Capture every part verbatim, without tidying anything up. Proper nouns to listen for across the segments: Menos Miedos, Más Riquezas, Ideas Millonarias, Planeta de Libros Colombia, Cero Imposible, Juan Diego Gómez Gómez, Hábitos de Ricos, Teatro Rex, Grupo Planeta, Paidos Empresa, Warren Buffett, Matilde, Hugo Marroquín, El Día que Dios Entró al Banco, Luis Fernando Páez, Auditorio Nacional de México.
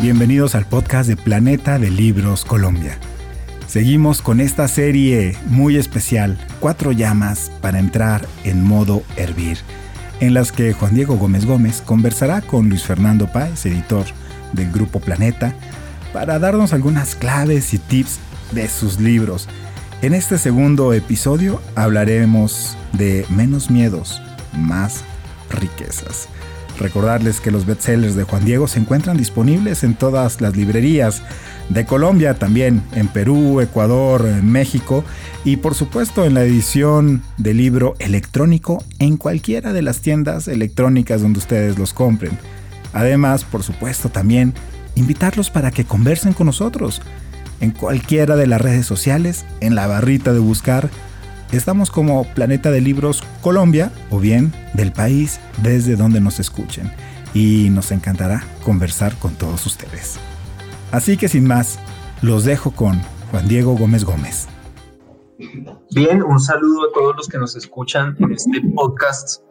Bienvenidos al podcast de Planeta de Libros Colombia. Seguimos con esta serie muy especial, Cuatro llamas para entrar en modo hervir, en las que Juan Diego Gómez Gómez conversará con Luis Fernando Páez, editor del Grupo Planeta, para darnos algunas claves y tips de sus libros. En este segundo episodio hablaremos de Menos Miedos, Más Riquezas. Recordarles que los bestsellers de Juan Diego se encuentran disponibles en todas las librerías de Colombia, también en Perú, Ecuador, en México y por supuesto en la edición de libro electrónico en cualquiera de las tiendas electrónicas donde ustedes los compren. Además, por supuesto, también invitarlos para que conversen con nosotros en cualquiera de las redes sociales, en la barrita de buscar. Estamos como Planeta de Libros Colombia o bien del país desde donde nos escuchen y nos encantará conversar con todos ustedes. Así que sin más, los dejo con Juan Diego Gómez Gómez. Bien, un saludo a todos los que nos escuchan en este podcast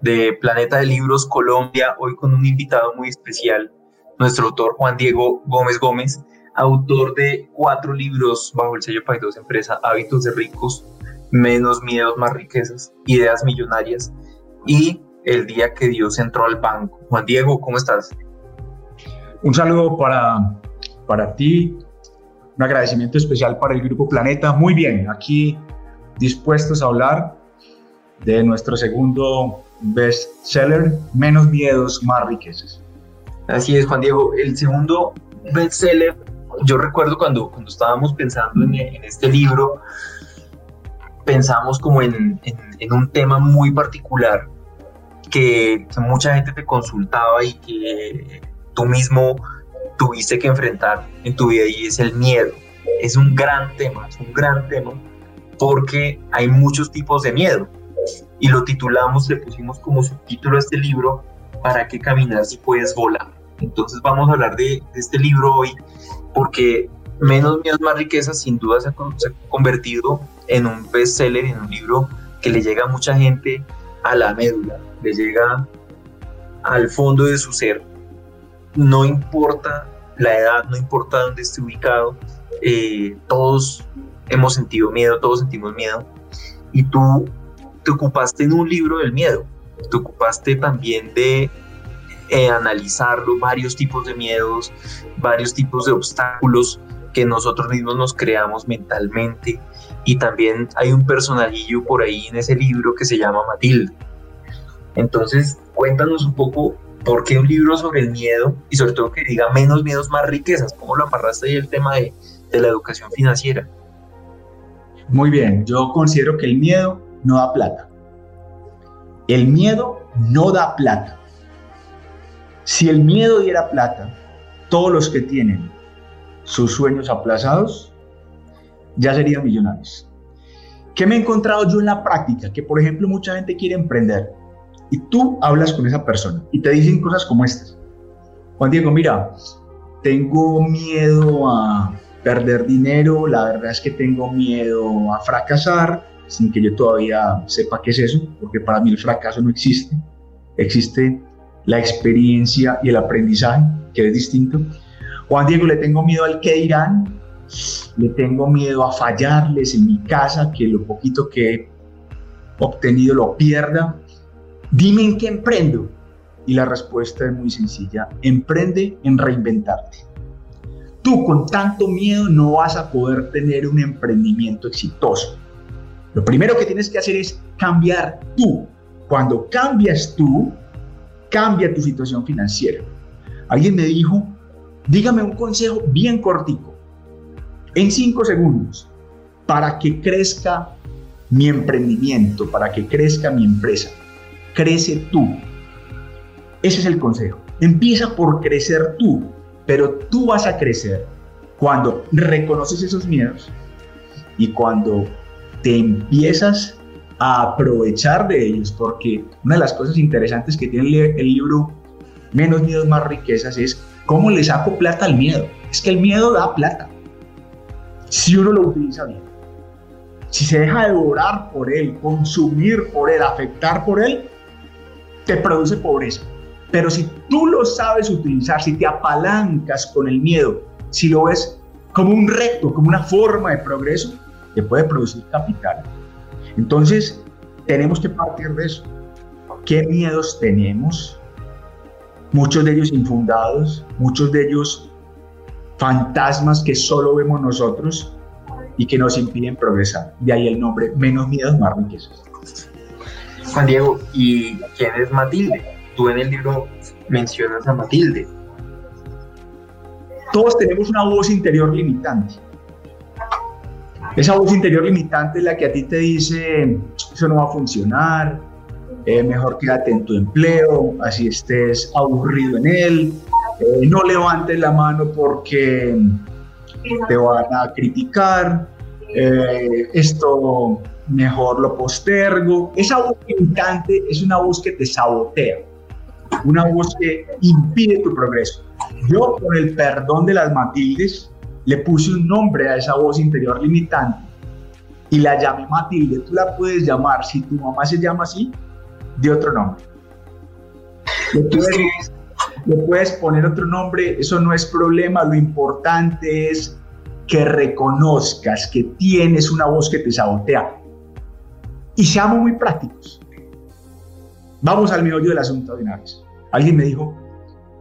de Planeta de Libros Colombia, hoy con un invitado muy especial, nuestro autor Juan Diego Gómez Gómez, autor de cuatro libros bajo el sello Paidos Empresa, Hábitos de Ricos, Menos Miedos, Más Riquezas, Ideas Millonarias y El Día que Dios Entró al Banco. Juan Diego, ¿cómo estás? Un saludo para, para ti, un agradecimiento especial para el Grupo Planeta. Muy bien, aquí dispuestos a hablar de nuestro segundo bestseller, Menos Miedos, Más Riquezas. Así es, Juan Diego, el segundo bestseller. Yo recuerdo cuando, cuando estábamos pensando en, en este libro, pensamos como en, en, en un tema muy particular que, que mucha gente te consultaba y que tú mismo tuviste que enfrentar en tu vida, y es el miedo. Es un gran tema, es un gran tema porque hay muchos tipos de miedo y lo titulamos, le pusimos como subtítulo a este libro, ¿para qué caminar si puedes volar? Entonces vamos a hablar de, de este libro hoy porque Menos Miedos, Más Riquezas sin duda se ha, se ha convertido en un bestseller, en un libro que le llega a mucha gente a la médula, le llega al fondo de su ser. No importa la edad, no importa dónde esté ubicado, eh, todos hemos sentido miedo, todos sentimos miedo. Y tú te ocupaste en un libro del miedo, te ocupaste también de eh, analizarlo, varios tipos de miedos, varios tipos de obstáculos que nosotros mismos nos creamos mentalmente. Y también hay un personajillo por ahí en ese libro que se llama Matilde. Entonces, cuéntanos un poco por qué un libro sobre el miedo y sobre todo que diga menos miedos, más riquezas. ¿Cómo lo amarraste ahí el tema de, de la educación financiera? Muy bien, yo considero que el miedo no da plata. El miedo no da plata. Si el miedo diera plata, todos los que tienen sus sueños aplazados ya serían millonarios. ¿Qué me he encontrado yo en la práctica? Que, por ejemplo, mucha gente quiere emprender y tú hablas con esa persona y te dicen cosas como estas. Juan Diego, mira, tengo miedo a perder dinero, la verdad es que tengo miedo a fracasar, sin que yo todavía sepa qué es eso, porque para mí el fracaso no existe. Existe la experiencia y el aprendizaje, que es distinto. Juan Diego, le tengo miedo al qué dirán, le tengo miedo a fallarles en mi casa, que lo poquito que he obtenido lo pierda. Dime en qué emprendo. Y la respuesta es muy sencilla: emprende en reinventarte. Tú con tanto miedo no vas a poder tener un emprendimiento exitoso. Lo primero que tienes que hacer es cambiar tú. Cuando cambias tú, cambia tu situación financiera. Alguien me dijo, dígame un consejo bien cortico, en cinco segundos, para que crezca mi emprendimiento, para que crezca mi empresa. Crece tú. Ese es el consejo. Empieza por crecer tú, pero tú vas a crecer cuando reconoces esos miedos y cuando te empiezas a aprovechar de ellos, porque una de las cosas interesantes que tiene el libro Menos Miedos, Más Riquezas es cómo le saco plata al miedo. Es que el miedo da plata. Si uno lo utiliza bien, si se deja devorar por él, consumir por él, afectar por él, te produce pobreza. Pero si tú lo sabes utilizar, si te apalancas con el miedo, si lo ves como un reto, como una forma de progreso, te puede producir capital. Entonces, tenemos que partir de eso. ¿Qué miedos tenemos? Muchos de ellos infundados, muchos de ellos fantasmas que solo vemos nosotros y que nos impiden progresar. De ahí el nombre, Menos Miedos, Más Riquezas. Juan Diego, ¿y quién es Matilde? Tú en el libro mencionas a Matilde. Todos tenemos una voz interior limitante. Esa voz interior limitante es la que a ti te dice, eso no va a funcionar, eh, mejor quédate en tu empleo, así estés aburrido en él, eh, no levantes la mano porque te van a criticar, eh, esto mejor lo postergo. Esa voz limitante es una voz que te sabotea, una voz que impide tu progreso. Yo, con el perdón de las Matildes, le puse un nombre a esa voz interior limitante y la llamé Matilde. Tú la puedes llamar, si tu mamá se llama así, de otro nombre. Le puedes, le puedes poner otro nombre, eso no es problema. Lo importante es que reconozcas que tienes una voz que te sabotea. Y seamos muy prácticos. Vamos al meollo del asunto de una vez. Alguien me dijo,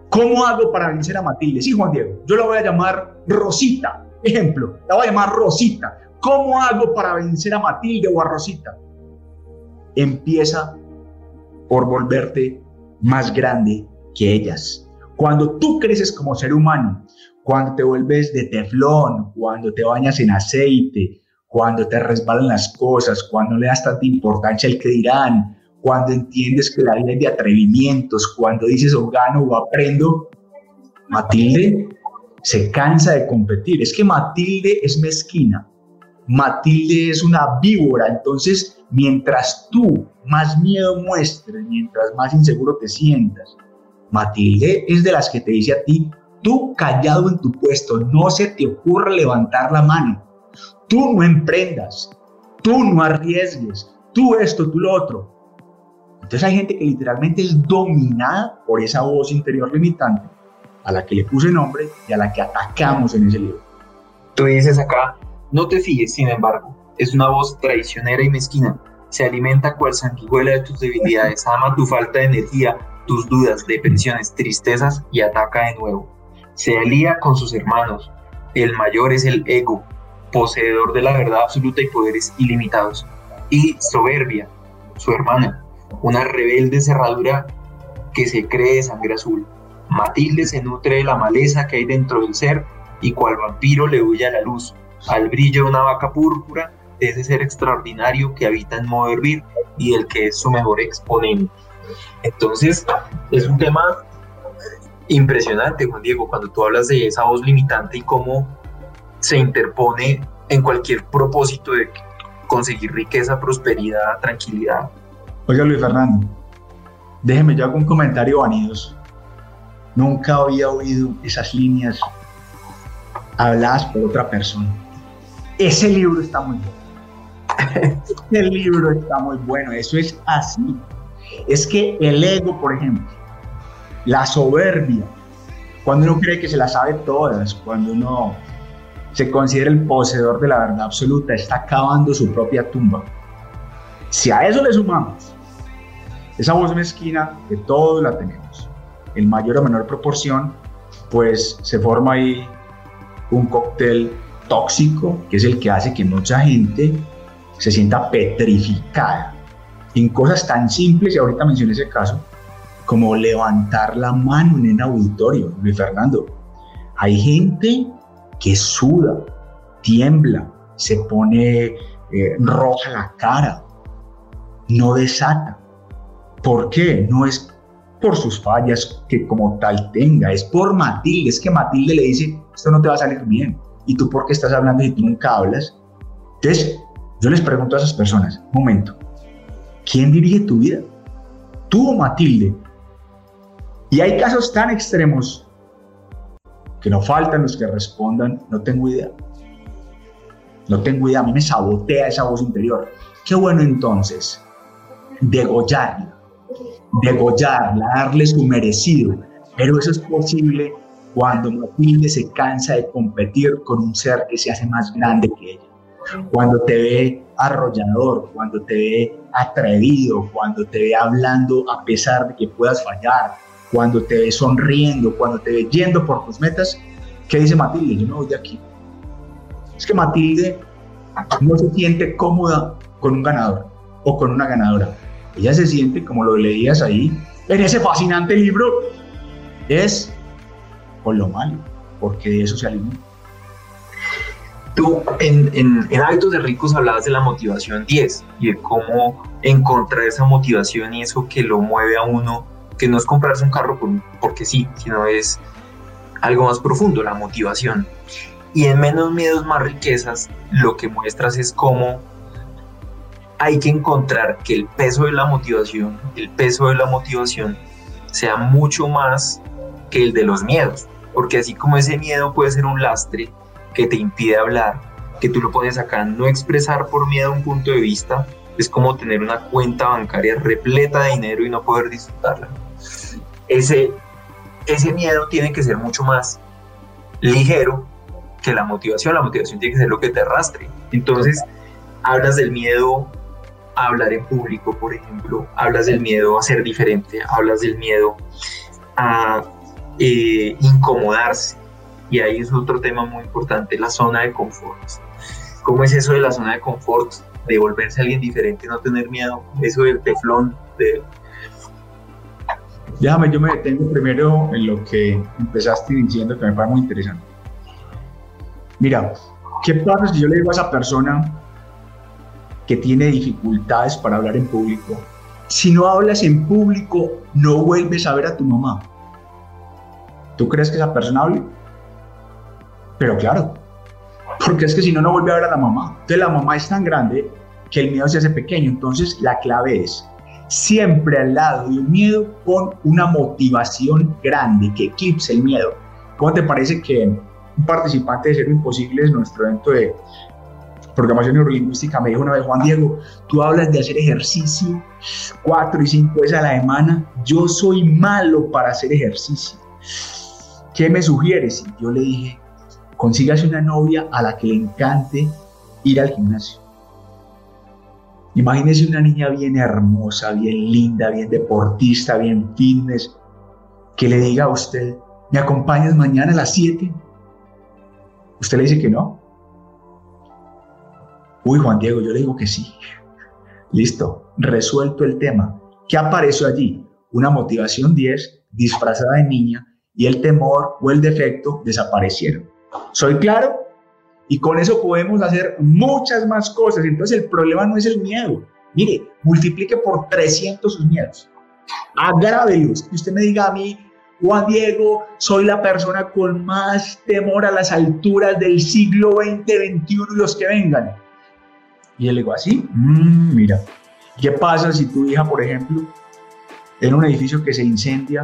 ¿cómo hago para vencer a Matilde? Sí, Juan Diego, yo la voy a llamar Rosita, ejemplo, la voy a llamar Rosita. ¿Cómo hago para vencer a Matilde o a Rosita? Empieza por volverte más grande que ellas. Cuando tú creces como ser humano, cuando te vuelves de teflón, cuando te bañas en aceite, cuando te resbalan las cosas, cuando le das tanta importancia al que dirán, cuando entiendes que la vida es de atrevimientos, cuando dices o gano o aprendo, Matilde se cansa de competir. Es que Matilde es mezquina, Matilde es una víbora. Entonces, mientras tú más miedo muestres, mientras más inseguro te sientas, Matilde es de las que te dice a ti, tú callado en tu puesto, no se te ocurra levantar la mano, tú no emprendas, tú no arriesgues, tú esto, tú lo otro. Entonces hay gente que literalmente es dominada por esa voz interior limitante a la que le puse nombre y a la que atacamos en ese libro. Tú dices acá, no te fíes, sin embargo, es una voz traicionera y mezquina. Se alimenta cual sanguijuela de tus debilidades, ama tu falta de energía, tus dudas, depresiones, tristezas y ataca de nuevo. Se alía con sus hermanos. El mayor es el ego, poseedor de la verdad absoluta y poderes ilimitados. Y soberbia, su hermana. Una rebelde cerradura que se cree de sangre azul. Matilde se nutre de la maleza que hay dentro del ser y cual vampiro le huye a la luz, al brillo de una vaca púrpura, de ese ser extraordinario que habita en modo hervir y del que es su mejor exponente. Entonces, es un tema impresionante, Juan Diego, cuando tú hablas de esa voz limitante y cómo se interpone en cualquier propósito de conseguir riqueza, prosperidad, tranquilidad. Oiga, Luis Fernando, déjeme yo hago un comentario vanidoso. Nunca había oído esas líneas habladas por otra persona. Ese libro está muy bueno. Ese libro está muy bueno. Eso es así. Es que el ego, por ejemplo, la soberbia, cuando uno cree que se las sabe todas, cuando uno se considera el poseedor de la verdad absoluta, está cavando su propia tumba. Si a eso le sumamos esa voz mezquina, que todos la tenemos, en mayor o menor proporción, pues se forma ahí un cóctel tóxico, que es el que hace que mucha gente se sienta petrificada en cosas tan simples, y ahorita mencioné ese caso, como levantar la mano en un auditorio. Luis Fernando, hay gente que suda, tiembla, se pone eh, roja la cara, no desata. ¿Por qué? No es por sus fallas que como tal tenga, es por Matilde. Es que Matilde le dice, esto no te va a salir bien. ¿Y tú por qué estás hablando si tú nunca hablas? Entonces, yo les pregunto a esas personas, un momento, ¿quién dirige tu vida? ¿Tú o Matilde? Y hay casos tan extremos que no faltan los que respondan, no tengo idea. No tengo idea, a mí me sabotea esa voz interior. Qué bueno entonces degollarla, degollarla, darle su merecido. Pero eso es posible cuando Matilde se cansa de competir con un ser que se hace más grande que ella. Cuando te ve arrollador, cuando te ve atrevido, cuando te ve hablando a pesar de que puedas fallar, cuando te ve sonriendo, cuando te ve yendo por tus metas, ¿qué dice Matilde? Yo me voy de aquí. Es que Matilde no se siente cómoda con un ganador o con una ganadora. Ella se siente, como lo leías ahí, en ese fascinante libro, es con lo malo, porque de eso se alimenta. Tú en, en, en Hábitos de Ricos hablabas de la motivación diez y de cómo encontrar esa motivación y eso que lo mueve a uno, que no es comprarse un carro por, porque sí, sino es algo más profundo, la motivación. Y en Menos Miedos, Más Riquezas, lo que muestras es cómo hay que encontrar que el peso de la motivación, el peso de la motivación sea mucho más que el de los miedos, porque así como ese miedo puede ser un lastre que te impide hablar, que tú lo pones acá, no expresar por miedo un punto de vista, es como tener una cuenta bancaria repleta de dinero y no poder disfrutarla. Ese, ese miedo tiene que ser mucho más ligero que la motivación, la motivación tiene que ser lo que te arrastre. Entonces, hablas del miedo a hablar en público, por ejemplo, hablas del miedo a ser diferente, hablas del miedo a eh, incomodarse, y ahí es otro tema muy importante, la zona de confort. ¿Cómo es eso de la zona de confort? De volverse alguien diferente, no tener miedo, eso del teflón. De... Déjame, yo me detengo primero en lo que empezaste diciendo, que me parece muy interesante. Mira, ¿qué pasa si yo le digo a esa persona que tiene dificultades para hablar en público? Si no hablas en público, no vuelves a ver a tu mamá. ¿Tú crees que esa persona hable? Pero claro, porque es que si no, no vuelve a ver a la mamá. Entonces la mamá es tan grande que el miedo se hace pequeño. Entonces la clave es, siempre al lado de un miedo, pon una motivación grande que eclipse el miedo. ¿Cómo te parece que un participante de Cero Imposible, es nuestro evento de programación neurolingüística, me dijo una vez, Juan Diego, tú hablas de hacer ejercicio cuatro y cinco veces a la semana, yo soy malo para hacer ejercicio, ¿qué me sugieres? Y yo le dije, consígase una novia a la que le encante ir al gimnasio. Imagínese una niña bien hermosa, bien linda, bien deportista, bien fitness, que le diga a usted, ¿me acompañas mañana a las siete? Usted le dice que no. Uy, Juan Diego, yo le digo que sí. Listo, resuelto el tema. ¿Qué apareció allí? Una motivación diez, disfrazada de niña, y el temor o el defecto desaparecieron. ¿Soy claro? Y con eso podemos hacer muchas más cosas. Entonces el problema no es el miedo. Mire, multiplique por trescientos sus miedos. Agrávelos. Que usted me diga a mí, Juan Diego, soy la persona con más temor a las alturas del siglo veinte, veintiuno y los que vengan. Y él le digo, ¿así? Mm, mira, ¿qué pasa si tu hija, por ejemplo, en un edificio que se incendia,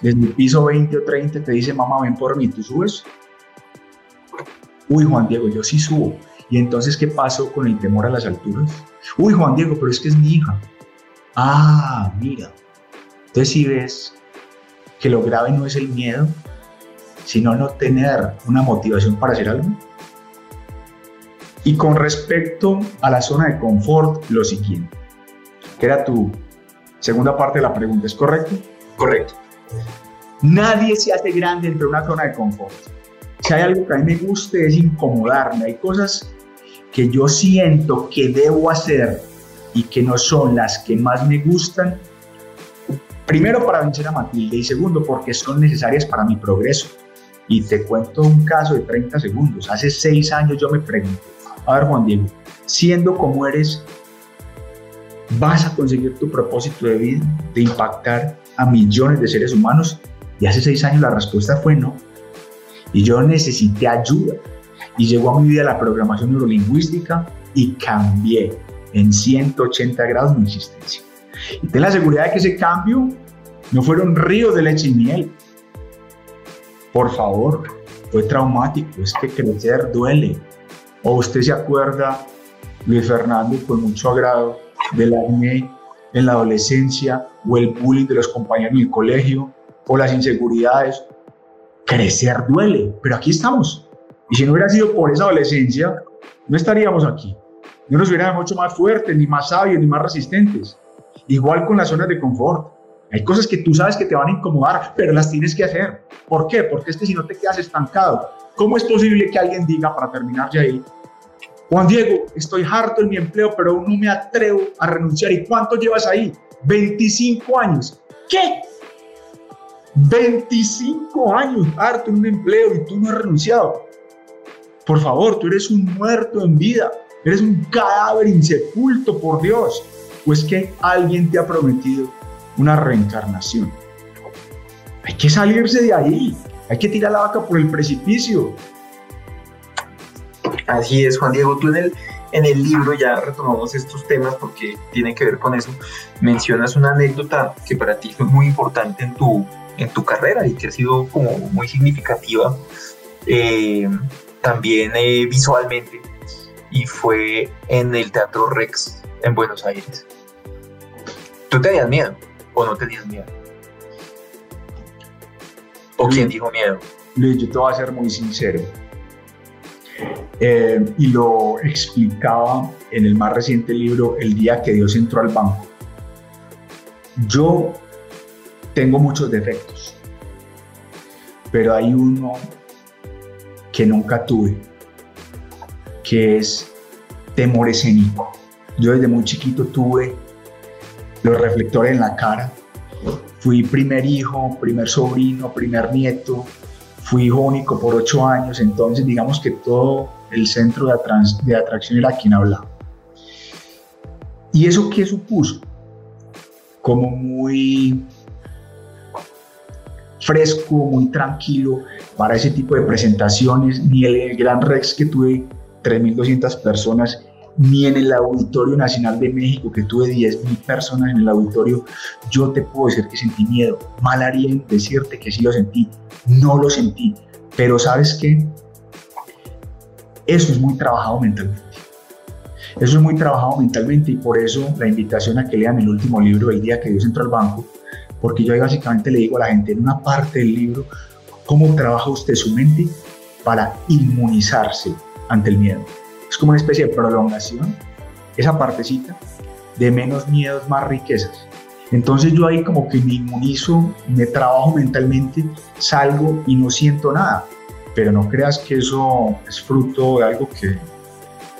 desde el piso veinte o treinta, te dice, mamá, ven por mí, ¿tú subes? Uy, Juan Diego, yo sí subo. ¿Y entonces qué pasó con el temor a las alturas? Uy, Juan Diego, pero es que es mi hija. Ah, mira. Entonces si ves que lo grave no es el miedo, sino no tener una motivación para hacer algo. Y con respecto a la zona de confort, lo siguiente, que era tu segunda parte de la pregunta, ¿es correcto? Correcto. Nadie se hace grande entre una zona de confort. Si hay algo que a mí me guste es incomodarme, hay cosas que yo siento que debo hacer y que no son las que más me gustan, primero para vencer a Matilde y segundo porque son necesarias para mi progreso. Y te cuento un caso de treinta segundos, hace seis años yo me pregunté, a ver, Juan Diego, siendo como eres, ¿vas a conseguir tu propósito de vida, de impactar a millones de seres humanos? Y hace seis años la respuesta fue no. Y yo necesité ayuda. Y llegó a mi vida la programación neurolingüística y cambié en ciento ochenta grados mi existencia. Y ten la seguridad de que ese cambio no fueron ríos de leche y miel. Por favor, fue traumático, es que crecer duele. ¿O usted se acuerda, Luis Fernando, con mucho agrado, del acné en la adolescencia o el bullying de los compañeros en el colegio o las inseguridades. Crecer duele, pero aquí estamos. Y si no hubiera sido por esa adolescencia, no estaríamos aquí. No nos hubiéramos hecho más fuertes, ni más sabios, ni más resistentes. Igual con las zonas de confort. Hay cosas que tú sabes que te van a incomodar, pero las tienes que hacer. ¿Por qué? Porque es que si no te quedas estancado. ¿Cómo es posible que alguien diga, para terminar ya ahí, Juan Diego, estoy harto en mi empleo, pero aún no me atrevo a renunciar? ¿Y cuánto llevas ahí? veinticinco años. ¿Qué? veinticinco años harto en un empleo y tú no has renunciado. Por favor, tú eres un muerto en vida. Eres un cadáver insepulto, por Dios. Pues que alguien te ha prometido una reencarnación. Hay que salirse de ahí. Hay que tirar la vaca por el precipicio. Así es, Juan Diego. Tú en el, en el libro, ya retomamos estos temas porque tienen que ver con eso, mencionas una anécdota que para ti fue muy importante en tu, en tu carrera y que ha sido como muy significativa. Eh, también eh, visualmente, y fue en el Teatro Rex en Buenos Aires. ¿Tú tenías miedo o no tenías miedo? ¿O quién dijo miedo? Luis, yo te voy a ser muy sincero. Eh, y lo explicaba en el más reciente libro, El Día que Dios Entró al Banco. Yo tengo muchos defectos, pero hay uno que nunca tuve, que es temor escénico. Yo desde muy chiquito tuve los reflectores en la cara. Fui primer hijo, primer sobrino, primer nieto. Fui hijo único por ocho años. Entonces, digamos que todo el centro de, atras- de atracción era quien hablaba. ¿Y eso qué supuso? Como muy fresco, muy tranquilo para ese tipo de presentaciones, ni el, el Gran Rex que tuve tres mil doscientas personas, ni en el Auditorio Nacional de México que tuve diez mil personas en el auditorio. Yo te puedo decir que sentí miedo, mal haría en decirte que sí lo sentí, no lo sentí, pero ¿sabes qué? Eso es muy trabajado mentalmente, eso es muy trabajado mentalmente y por eso la invitación a que lean el último libro, El Día que Dios Entró al Banco, porque yo ahí básicamente le digo a la gente en una parte del libro cómo trabaja usted su mente para inmunizarse ante el miedo. Es como una especie de prolongación, esa partecita de menos miedos, más riquezas. Entonces yo ahí como que me inmunizo, me trabajo mentalmente, salgo y no siento nada. Pero no creas que eso es fruto de algo que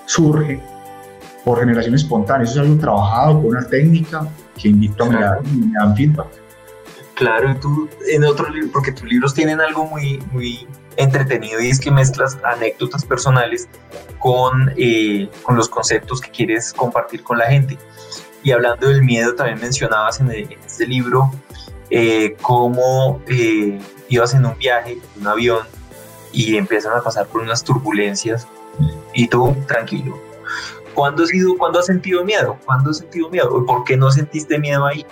surge por generación espontánea. Eso es algo trabajado con una técnica que invito a mirar y me dan feedback. Claro, y tú en otro libro, porque tus libros tienen algo muy, muy entretenido y es que mezclas anécdotas personales con, eh, con los conceptos que quieres compartir con la gente. Y hablando del miedo, también mencionabas en, el, en este libro eh, cómo eh, ibas en un viaje, en un avión, y empiezan a pasar por unas turbulencias y tú tranquilo. ¿Cuándo has, ido, ¿Cuándo has sentido miedo? ¿Cuándo has sentido miedo? ¿Por qué no sentiste miedo ahí?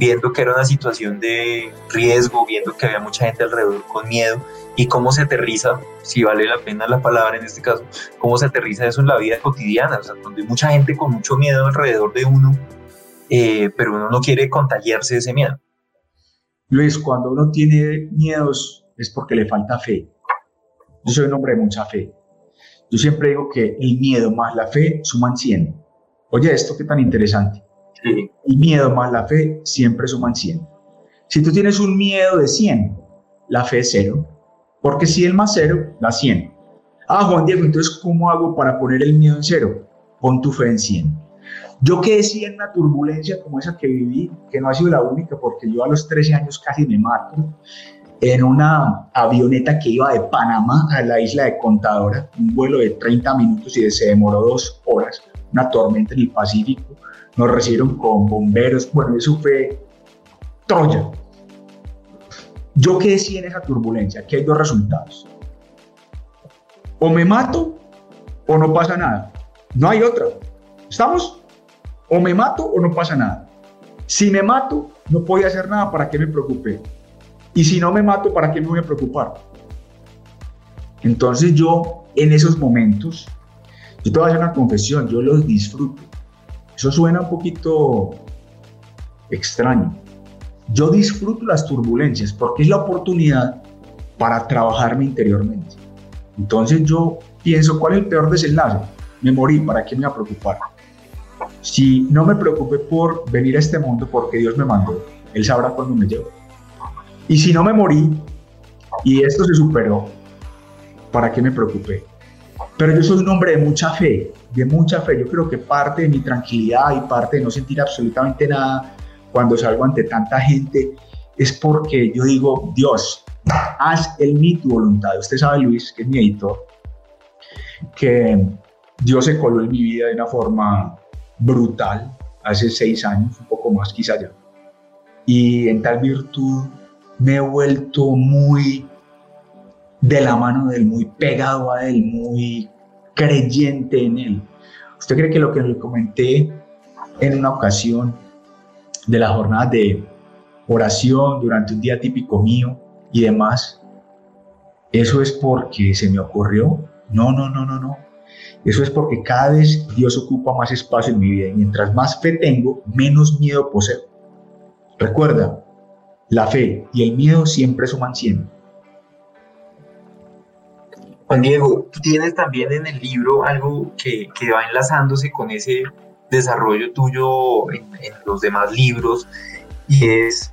Viendo que era una situación de riesgo, viendo que había mucha gente alrededor con miedo, y cómo se aterriza, si vale la pena la palabra en este caso, cómo se aterriza eso en la vida cotidiana, o sea, donde hay mucha gente con mucho miedo alrededor de uno, eh, pero uno no quiere contagiarse de ese miedo. Luis, cuando uno tiene miedos es porque le falta fe. Yo soy un hombre de mucha fe. Yo siempre digo que el miedo más la fe suman cien. Oye, esto qué tan interesante. Sí. El miedo más la fe siempre suman cien. Si tú tienes un miedo de cien, la fe es cero, porque si el más cero da cien. Ah, Juan Diego, entonces ¿cómo hago para poner el miedo en cero? Pon tu fe en cien. Yo quedé sí en una turbulencia como esa que viví, que no ha sido la única, porque yo a los trece años casi me mato en una avioneta que iba de Panamá a la isla de Contadora, un vuelo de treinta minutos y se demoró dos horas, una tormenta en el Pacífico. Nos recibieron con bomberos, bueno, eso fue Troya. Yo quedé sí en esa turbulencia. Aquí hay dos resultados: o me mato o no pasa nada, no hay otra. ¿Estamos? O me mato o no pasa nada. Si me mato, no podía hacer nada, ¿para qué me preocupé? Y si no me mato, ¿para qué me voy a preocupar? Entonces yo, en esos momentos, yo te voy a hacer una confesión, yo los disfruto. Eso suena un poquito extraño. Yo disfruto las turbulencias porque es la oportunidad para trabajarme interiormente. Entonces yo pienso, ¿cuál es el peor desenlace? Me morí, ¿para qué me voy a preocupar? Si no me preocupé por venir a este mundo porque Dios me mandó, Él sabrá cuándo me llevo. Y si no me morí y esto se superó, ¿para qué me preocupé? Pero yo soy un hombre de mucha fe, de mucha fe. Yo creo que parte de mi tranquilidad y parte de no sentir absolutamente nada cuando salgo ante tanta gente es porque yo digo, Dios, haz en mí tu voluntad. Usted sabe, Luis, que es mi editor, que Dios se coló en mi vida de una forma brutal hace seis años, un poco más quizá ya. Y en tal virtud me he vuelto muy de la mano de Él, muy pegado a Él, muy creyente en Él. ¿Usted cree que lo que le comenté en una ocasión de las jornadas de oración durante un día típico mío y demás, eso es porque se me ocurrió? No, no, no, no, no. Eso es porque cada vez Dios ocupa más espacio en mi vida y mientras más fe tengo, menos miedo poseo. Recuerda, la fe y el miedo siempre suman cien. Juan Diego, tú tienes también en el libro algo que, que va enlazándose con ese desarrollo tuyo en, en los demás libros, y es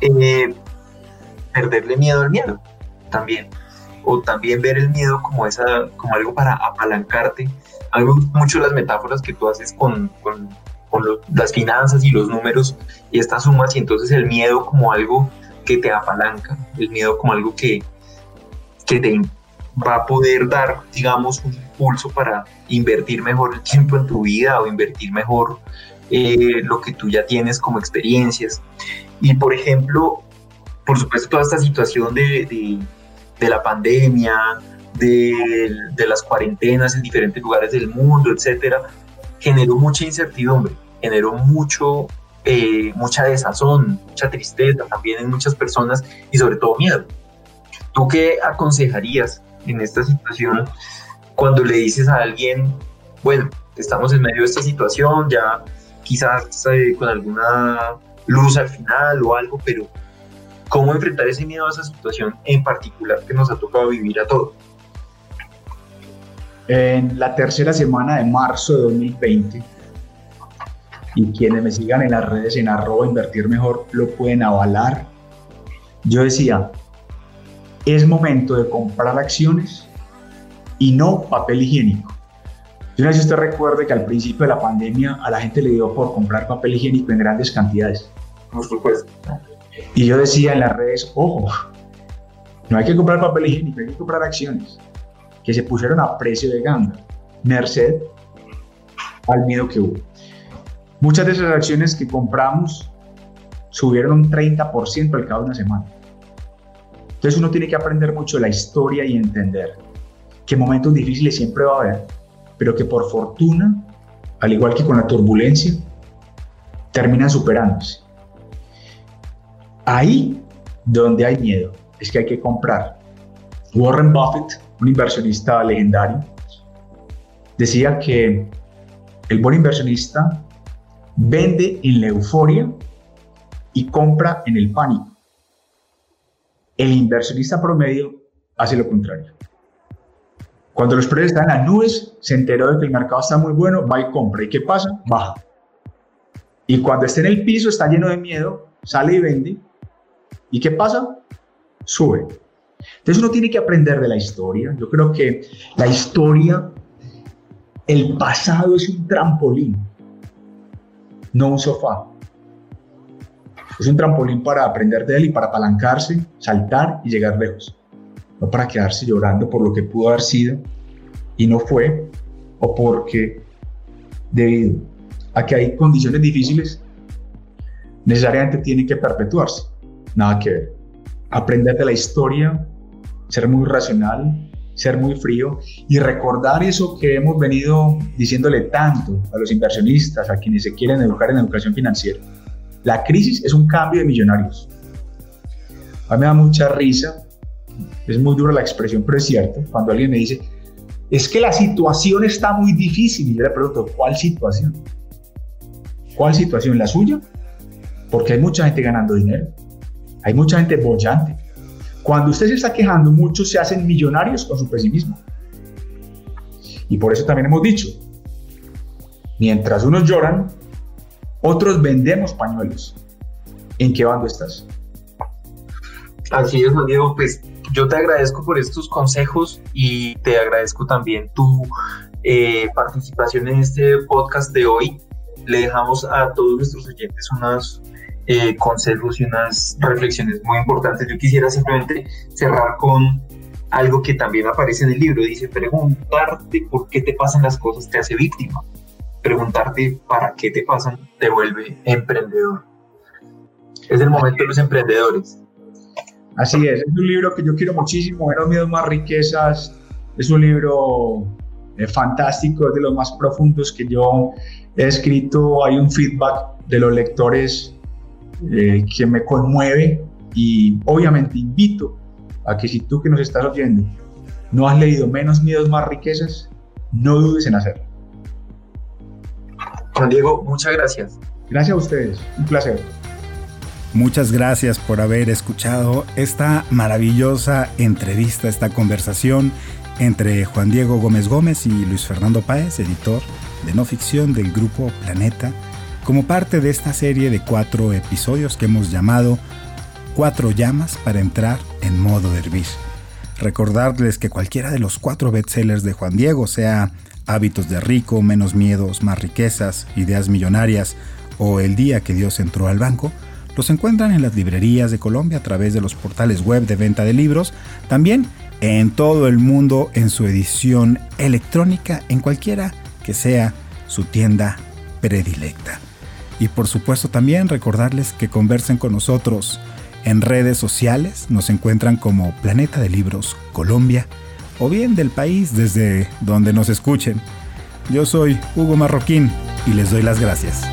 eh, perderle miedo al miedo también, o también ver el miedo como, esa, como algo para apalancarte. A mí me gustan mucho las metáforas que tú haces con, con, con los, las finanzas y los números y estas sumas, y entonces el miedo como algo que te apalanca, el miedo como algo que, que te va a poder dar, digamos, un impulso para invertir mejor el tiempo en tu vida o invertir mejor eh, lo que tú ya tienes como experiencias. Y, por ejemplo, por supuesto, toda esta situación de... de de la pandemia, de, de las cuarentenas en diferentes lugares del mundo, etcétera, generó mucha incertidumbre, generó mucho, eh, mucha desazón, mucha tristeza también en muchas personas y sobre todo miedo. ¿Tú qué aconsejarías en esta situación cuando le dices a alguien, bueno, estamos en medio de esta situación, ya quizás eh, con alguna luz al final o algo, pero cómo enfrentar ese miedo a esa situación en particular que nos ha tocado vivir a todos? En la tercera semana de marzo de dos mil veinte, y quienes me sigan en las redes en arroba invertir mejor lo pueden avalar, yo decía, es momento de comprar acciones y no papel higiénico. Yo no sé si usted recuerde que al principio de la pandemia a la gente le dio por comprar papel higiénico en grandes cantidades. Por supuesto. Y yo decía en las redes, ojo, no hay que comprar papel higiénico, hay que comprar acciones que se pusieron a precio de ganga, merced al miedo que hubo. Muchas de esas acciones que compramos subieron un treinta por ciento al cabo de una semana. Entonces uno tiene que aprender mucho de la historia y entender que momentos difíciles siempre va a haber, pero que por fortuna, al igual que con la turbulencia, terminan superándose. Ahí donde hay miedo es que hay que comprar. Warren Buffett, un inversionista legendario, decía que el buen inversionista vende en la euforia y compra en el pánico. El inversionista promedio hace lo contrario. Cuando los precios están en las nubes, se enteró de que el mercado está muy bueno, va y compra. ¿Y qué pasa? Baja. Y cuando está en el piso, está lleno de miedo, sale y vende. ¿Y qué pasa? Sube. Entonces uno tiene que aprender de la historia. Yo creo que la historia, el pasado es un trampolín, no un sofá. Es un trampolín para aprender de él y para apalancarse, saltar y llegar lejos. No para quedarse llorando por lo que pudo haber sido y no fue, o porque debido a que hay condiciones difíciles, necesariamente tiene que perpetuarse. Nada que ver. Aprender de la historia, ser muy racional, ser muy frío y recordar eso que hemos venido diciéndole tanto a los inversionistas, a quienes se quieren educar en educación financiera. La crisis es un cambio de millonarios. A mí me da mucha risa, es muy dura la expresión, pero es cierto, cuando alguien me dice, es que la situación está muy difícil, y yo le pregunto, ¿cuál situación? ¿Cuál situación? ¿La suya? porque hay mucha gente ganando dinero, hay mucha gente bollante. Cuando usted se está quejando, muchos se hacen millonarios con su pesimismo. Y por eso también hemos dicho, mientras unos lloran, otros vendemos pañuelos. ¿En qué bando estás? Así es, Juan Diego, pues yo te agradezco por estos consejos y te agradezco también tu eh, participación en este podcast de hoy. Le dejamos a todos nuestros oyentes unos eh, consejos y unas reflexiones muy importantes. Yo quisiera simplemente cerrar con algo que también aparece en el libro. Dice, preguntarte por qué te pasan las cosas te hace víctima. Preguntarte para qué te pasan te vuelve emprendedor. Es el momento de los emprendedores. Así es, es un libro que yo quiero muchísimo, Menos Miedos, Más Riquezas, es un libro eh, fantástico, es de los más profundos que yo he escrito. Hay un feedback de los lectores eh, que me conmueve y obviamente invito a que si tú que nos estás oyendo no has leído Menos Miedos, Más Riquezas, no dudes en hacerlo. Juan Diego, muchas gracias. Gracias a ustedes, un placer. Muchas gracias por haber escuchado esta maravillosa entrevista, esta conversación entre Juan Diego Gómez Gómez y Luis Fernando Páez, editor de no ficción del Grupo Planeta, como parte de esta serie de cuatro episodios que hemos llamado Cuatro llamas para entrar en modo hervir. Recordarles que cualquiera de los cuatro bestsellers de Juan Diego, sea Hábitos de Rico, Menos Miedos, Más Riquezas, Ideas Millonarias o El Día que Dios Entró al Banco, los encuentran en las librerías de Colombia a través de los portales web de venta de libros, también en todo el mundo en su edición electrónica, en cualquiera que sea su tienda predilecta. Y por supuesto también recordarles que conversen con nosotros en redes sociales, nos encuentran como Planeta de Libros Colombia o bien del país desde donde nos escuchen. Yo soy Hugo Marroquín y les doy las gracias.